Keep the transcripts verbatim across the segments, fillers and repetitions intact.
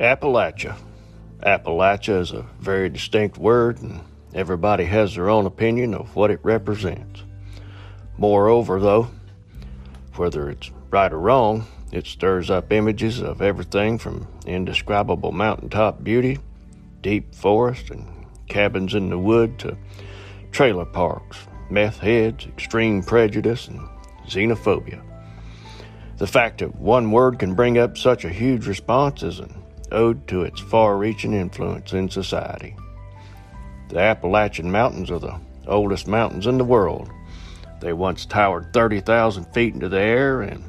Appalachia. Appalachia is a very distinct word, and everybody has their own opinion of what it represents. Moreover, though, whether it's right or wrong, it stirs up images of everything from indescribable mountaintop beauty, deep forest, and cabins in the wood to trailer parks, meth heads, extreme prejudice, and xenophobia. The fact that one word can bring up such a huge response is an ode to its far-reaching influence in society. The Appalachian Mountains are the oldest mountains in the world. They once towered thirty thousand feet into the air and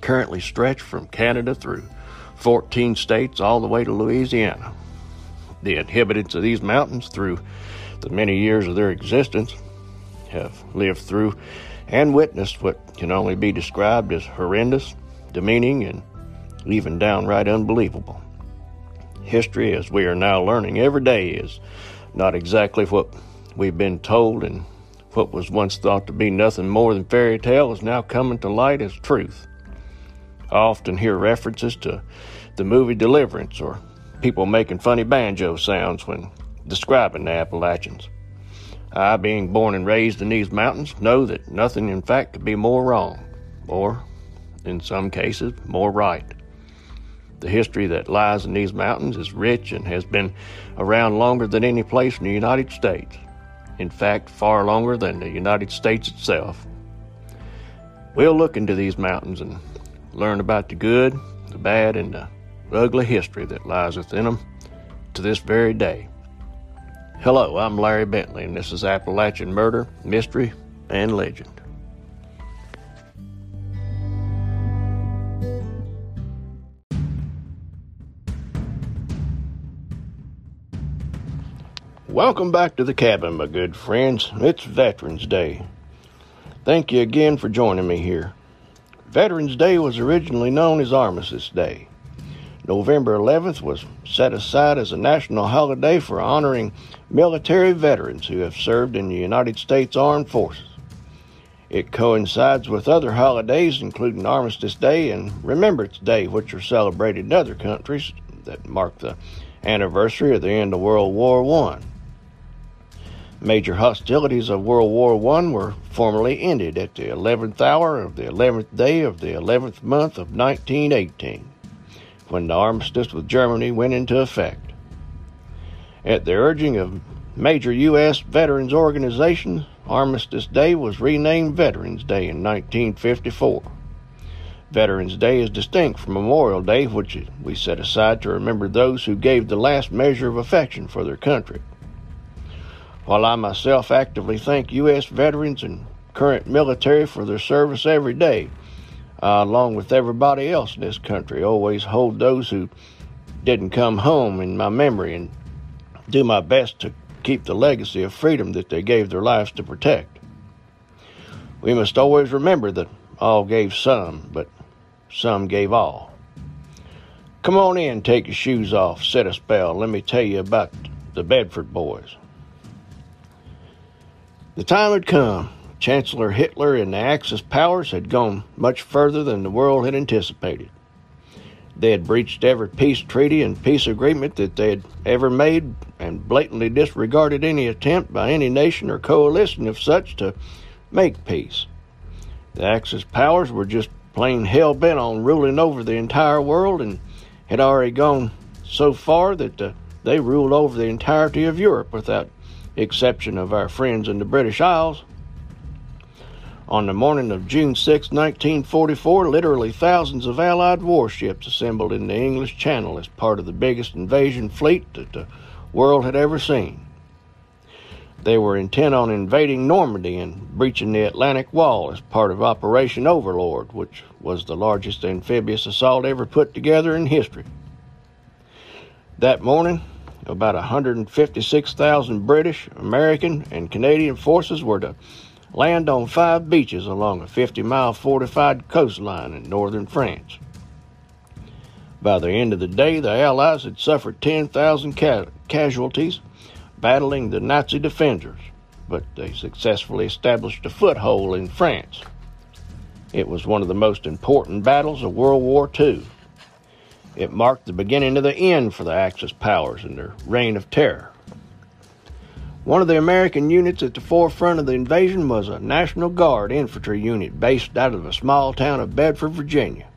currently stretch from Canada through fourteen states all the way to Louisiana. The inhabitants of these mountains, through the many years of their existence, have lived through and witnessed what can only be described as horrendous, demeaning, and even downright unbelievable. History, as we are now learning every day, is not exactly what we've been told, and what was once thought to be nothing more than fairy tale is now coming to light as truth. I often hear references to the movie Deliverance or people making funny banjo sounds when describing the Appalachians. I, being born and raised in these mountains, know that nothing in fact could be more wrong, or, in some cases, more right. The history that lies in these mountains is rich and has been around longer than any place in the United States. In fact, far longer than the United States itself. We'll look into these mountains and learn about the good, the bad, and the ugly history that lies within them to this very day. Hello, I'm Larry Bentley, and this is Appalachian Murder, Mystery, and Legend. Welcome back to the cabin, my good friends. It's Veterans Day. Thank you again for joining me here. Veterans Day was originally known as Armistice Day. November eleventh was set aside as a national holiday for honoring military veterans who have served in the United States Armed Forces. It coincides with other holidays, including Armistice Day and Remembrance Day, which are celebrated in other countries that mark the anniversary of the end of World War One. Major hostilities of World War One were formally ended at the eleventh hour of the eleventh day of the eleventh month of nineteen eighteen. When the armistice with Germany went into effect. At the urging of major U S veterans organizations, Armistice Day was renamed Veterans Day in nineteen fifty-four. Veterans Day is distinct from Memorial Day, which we set aside to remember those who gave the last measure of affection for their country. While I myself actively thank U S veterans and current military for their service every day, Uh, along with everybody else in this country, always hold those who didn't come home in my memory and do my best to keep the legacy of freedom that they gave their lives to protect. We must always remember that all gave some, but some gave all. Come on in, take your shoes off, set a spell. Let me tell you about the Bedford Boys. The time had come. Chancellor Hitler and the Axis powers had gone much further than the world had anticipated. They had breached every peace treaty and peace agreement that they had ever made and blatantly disregarded any attempt by any nation or coalition of such to make peace. The Axis powers were just plain hell-bent on ruling over the entire world and had already gone so far that uh, they ruled over the entirety of Europe without exception of our friends in the British Isles. On the morning of June sixth, nineteen forty-four, literally thousands of Allied warships assembled in the English Channel as part of the biggest invasion fleet that the world had ever seen. They were intent on invading Normandy and breaching the Atlantic Wall as part of Operation Overlord, which was the largest amphibious assault ever put together in history. That morning, about one hundred fifty-six thousand British, American, and Canadian forces were to land on five beaches along a fifty-mile fortified coastline in northern France. By the end of the day, the Allies had suffered ten thousand ca- casualties battling the Nazi defenders, but they successfully established a foothold in France. It was one of the most important battles of World War Two. It marked the beginning of the end for the Axis powers and their reign of terror. One of the American units at the forefront of the invasion was a National Guard infantry unit based out of the small town of Bedford, Virginia.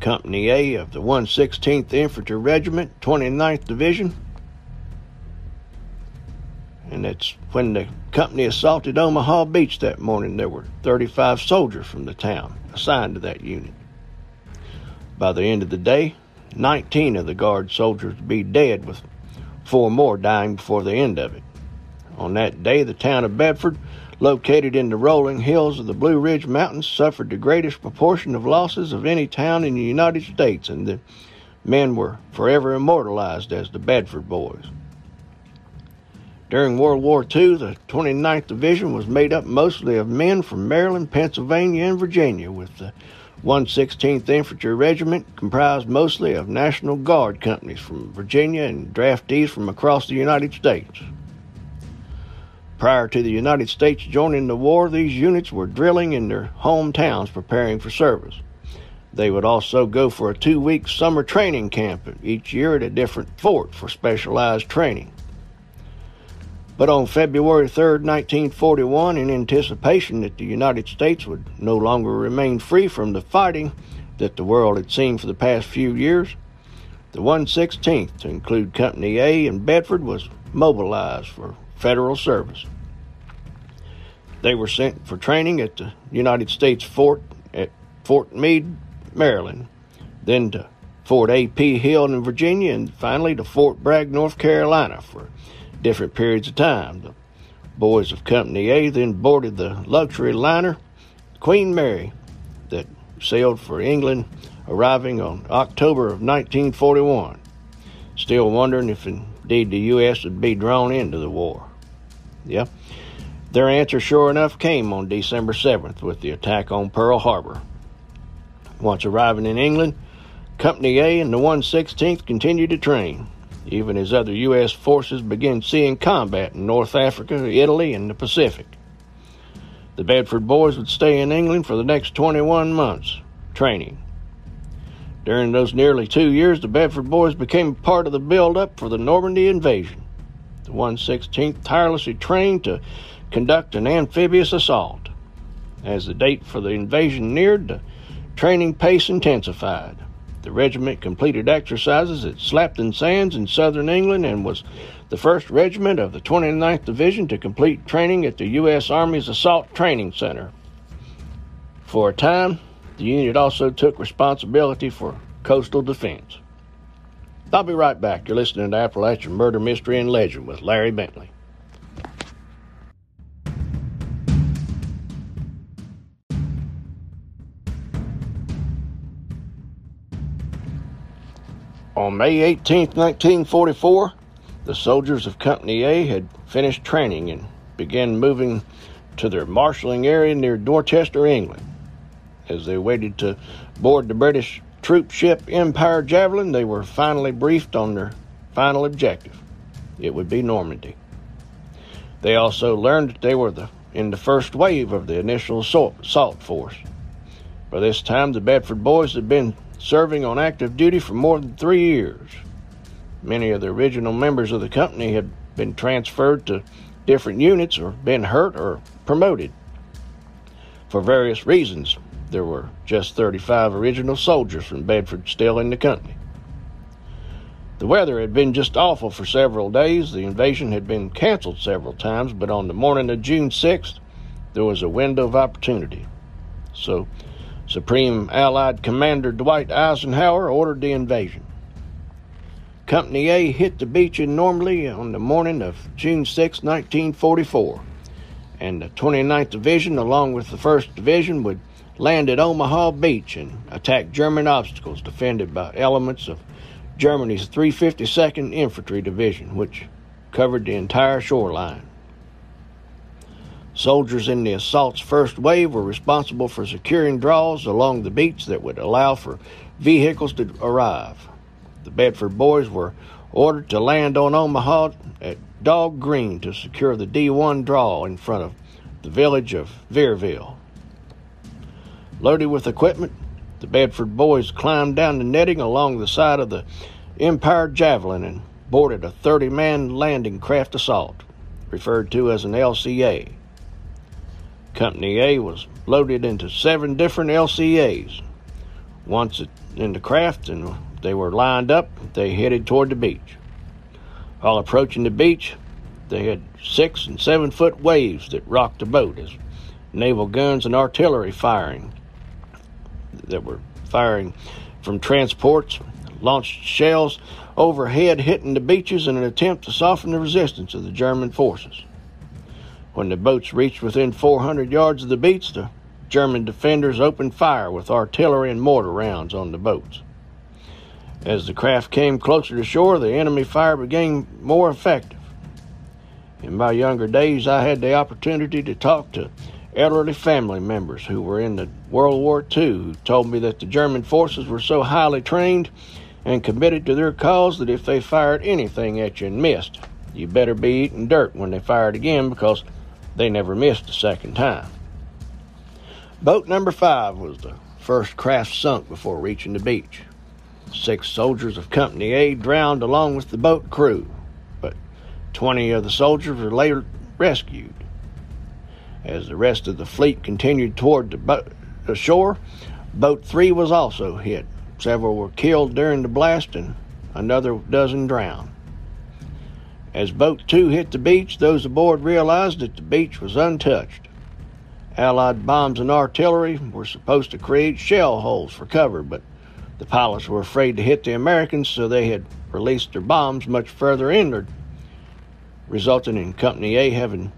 Company A of the one hundred sixteenth Infantry Regiment, twenty-ninth Division. And that's when the company assaulted Omaha Beach that morning. There were thirty-five soldiers from the town assigned to that unit. By the end of the day, nineteen of the Guard soldiers would be dead, with four more dying before the end of it. On that day, the town of Bedford, located in the rolling hills of the Blue Ridge Mountains, suffered the greatest proportion of losses of any town in the United States, and the men were forever immortalized as the Bedford Boys. During World War Two, the twenty-ninth Division was made up mostly of men from Maryland, Pennsylvania, and Virginia, with the one hundred sixteenth Infantry Regiment comprised mostly of National Guard companies from Virginia and draftees from across the United States. Prior to the United States joining the war, these units were drilling in their hometowns preparing for service. They would also go for a two-week summer training camp each year at a different fort for specialized training. But on February third, nineteen forty-one, in anticipation that the United States would no longer remain free from the fighting that the world had seen for the past few years, the one hundred sixteenth, to include Company A in Bedford, was mobilized for federal service. They were sent for training at the United States Fort at Fort Meade, Maryland, then to Fort A P. Hill in Virginia, and finally to Fort Bragg, North Carolina, for different periods of time. The boys of Company A then boarded the luxury liner Queen Mary that sailed for England, arriving on October of nineteen forty-one, still wondering if indeed the U S would be drawn into the war. Yep, their answer sure enough came on December seventh with the attack on Pearl Harbor. Once arriving in England, Company A and the one hundred sixteenth continued to train, even as other U S forces began seeing combat in North Africa, Italy, and the Pacific. The Bedford Boys would stay in England for the next twenty-one months, training. During those nearly two years, the Bedford Boys became part of the build-up for the Normandy invasion. The one hundred sixteenth tirelessly trained to conduct an amphibious assault. As the date for the invasion neared, the training pace intensified. The regiment completed exercises at Slapton Sands in southern England and was the first regiment of the twenty-ninth Division to complete training at the U S Army's Assault Training Center. For a time, the unit also took responsibility for coastal defense. I'll be right back. You're listening to Appalachian Murder, Mystery, and Legend with Larry Bentley. On May eighteenth, nineteen forty-four, the soldiers of Company A had finished training and began moving to their marshalling area near Dorchester, England. As they waited to board the British troop ship Empire Javelin, they were finally briefed on their final objective. It would be Normandy. They also learned that they were the, in the first wave of the initial assault, assault force. By this time, the Bedford Boys had been serving on active duty for more than three years. Many of the original members of the company had been transferred to different units or been hurt or promoted. For various reasons, there were just thirty-five original soldiers from Bedford still in the company. The weather had been just awful for several days. The invasion had been canceled several times, but on the morning of June sixth, there was a window of opportunity. So, Supreme Allied Commander Dwight Eisenhower ordered the invasion. Company A hit the beach in Normandy on the morning of June sixth, nineteen forty-four, and the twenty-ninth Division, along with the first Division, would land at Omaha Beach and attack German obstacles defended by elements of Germany's three hundred fifty-second Infantry Division, which covered the entire shoreline. Soldiers in the assault's first wave were responsible for securing draws along the beach that would allow for vehicles to arrive. The Bedford Boys were ordered to land on Omaha at Dog Green to secure the D one draw in front of the village of Vierville. Loaded with equipment, The Bedford Boys climbed down the netting along the side of the Empire Javelin and boarded a thirty-man landing craft assault, referred to as an L C A. Company A was loaded into seven different L C As. Once in the craft and they were lined up, they headed toward the beach. While approaching the beach, they had six and seven-foot waves that rocked the boat as naval guns and artillery firing that were firing from transports launched shells overhead, hitting the beaches in an attempt to soften the resistance of the German forces. When the boats reached within four hundred yards of the beach, the German defenders opened fire with artillery and mortar rounds on the boats. As the craft came closer to shore, the enemy fire became more effective. In my younger days, I had the opportunity to talk to elderly family members who were in the World War Two who told me that the German forces were so highly trained and committed to their cause that if they fired anything at you and missed, you better be eating dirt when they fired again, because they never missed a second time. Boat number five was the first craft sunk before reaching the beach. Six soldiers of Company A drowned along with the boat crew, but twenty of the soldiers were later rescued. As the rest of the fleet continued toward the, bo- the shore, Boat three was also hit. Several were killed during the blast and another dozen drowned. As Boat two hit the beach, those aboard realized that the beach was untouched. Allied bombs and artillery were supposed to create shell holes for cover, but the pilots were afraid to hit the Americans, so they had released their bombs much further inward, resulting in Company A having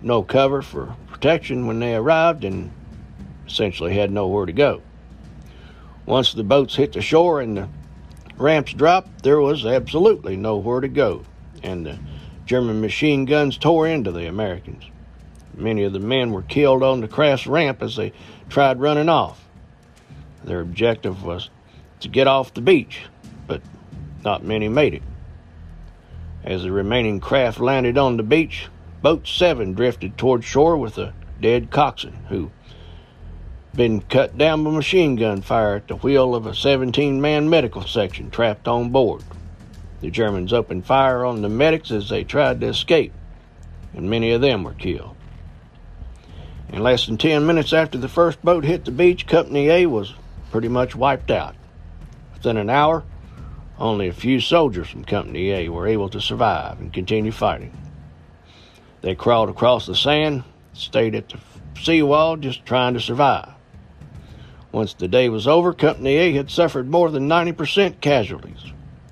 no cover for protection when they arrived and essentially had nowhere to go. Once the boats hit the shore and the ramps dropped, there was absolutely nowhere to go, and the German machine guns tore into the Americans. Many of the men were killed on the craft's ramp as they tried running off. Their objective was to get off the beach, but not many made it. As the remaining craft landed on the beach, Boat seven drifted toward shore with a dead coxswain who had been cut down by machine gun fire at the wheel of a seventeen-man medical section trapped on board. The Germans opened fire on the medics as they tried to escape, and many of them were killed. In less than ten minutes after the first boat hit the beach, Company A was pretty much wiped out. Within an hour, only a few soldiers from Company A were able to survive and continue fighting. They crawled across the sand, stayed at the seawall, just trying to survive. Once the day was over, Company A had suffered more than ninety percent casualties,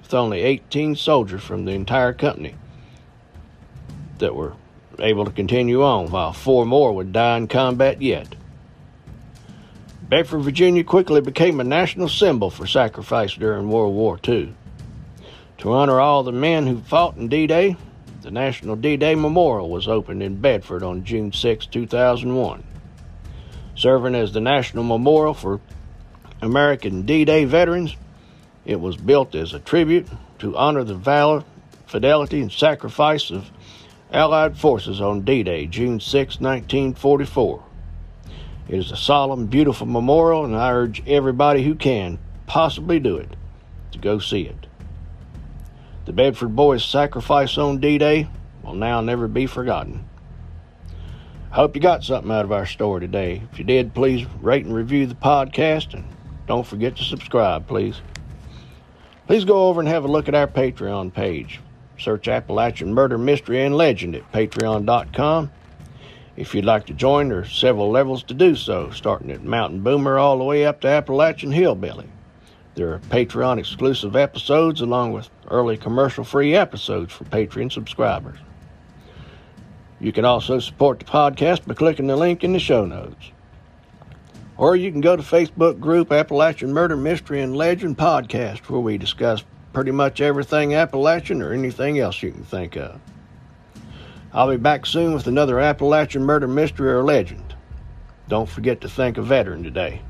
with only eighteen soldiers from the entire company that were able to continue on, while four more would die in combat yet. Bedford, Virginia quickly became a national symbol for sacrifice during World War Two. To honor all the men who fought in D-Day, the National D-Day Memorial was opened in Bedford on June sixth, two thousand one, serving as the National Memorial for American D-Day veterans. It was built as a tribute to honor the valor, fidelity, and sacrifice of Allied forces on D-Day, June sixth, nineteen forty-four. It is a solemn, beautiful memorial, and I urge everybody who can possibly do it to go see it. The Bedford Boys' sacrifice on D-Day will now never be forgotten. I hope you got something out of our story today. If you did, please rate and review the podcast, and don't forget to subscribe, please. Please go over and have a look at our Patreon page. Search Appalachian Murder, Mystery, and Legend at patreon dot com. If you'd like to join, there are several levels to do so, starting at Mountain Boomer all the way up to Appalachian Hillbilly. There are Patreon-exclusive episodes along with early commercial-free episodes for Patreon subscribers. You can also support the podcast by clicking the link in the show notes. Or you can go to Facebook group Appalachian Murder, Mystery, and Legend Podcast, where we discuss pretty much everything Appalachian or anything else you can think of. I'll be back soon with another Appalachian Murder, Mystery, or Legend. Don't forget to thank a veteran today.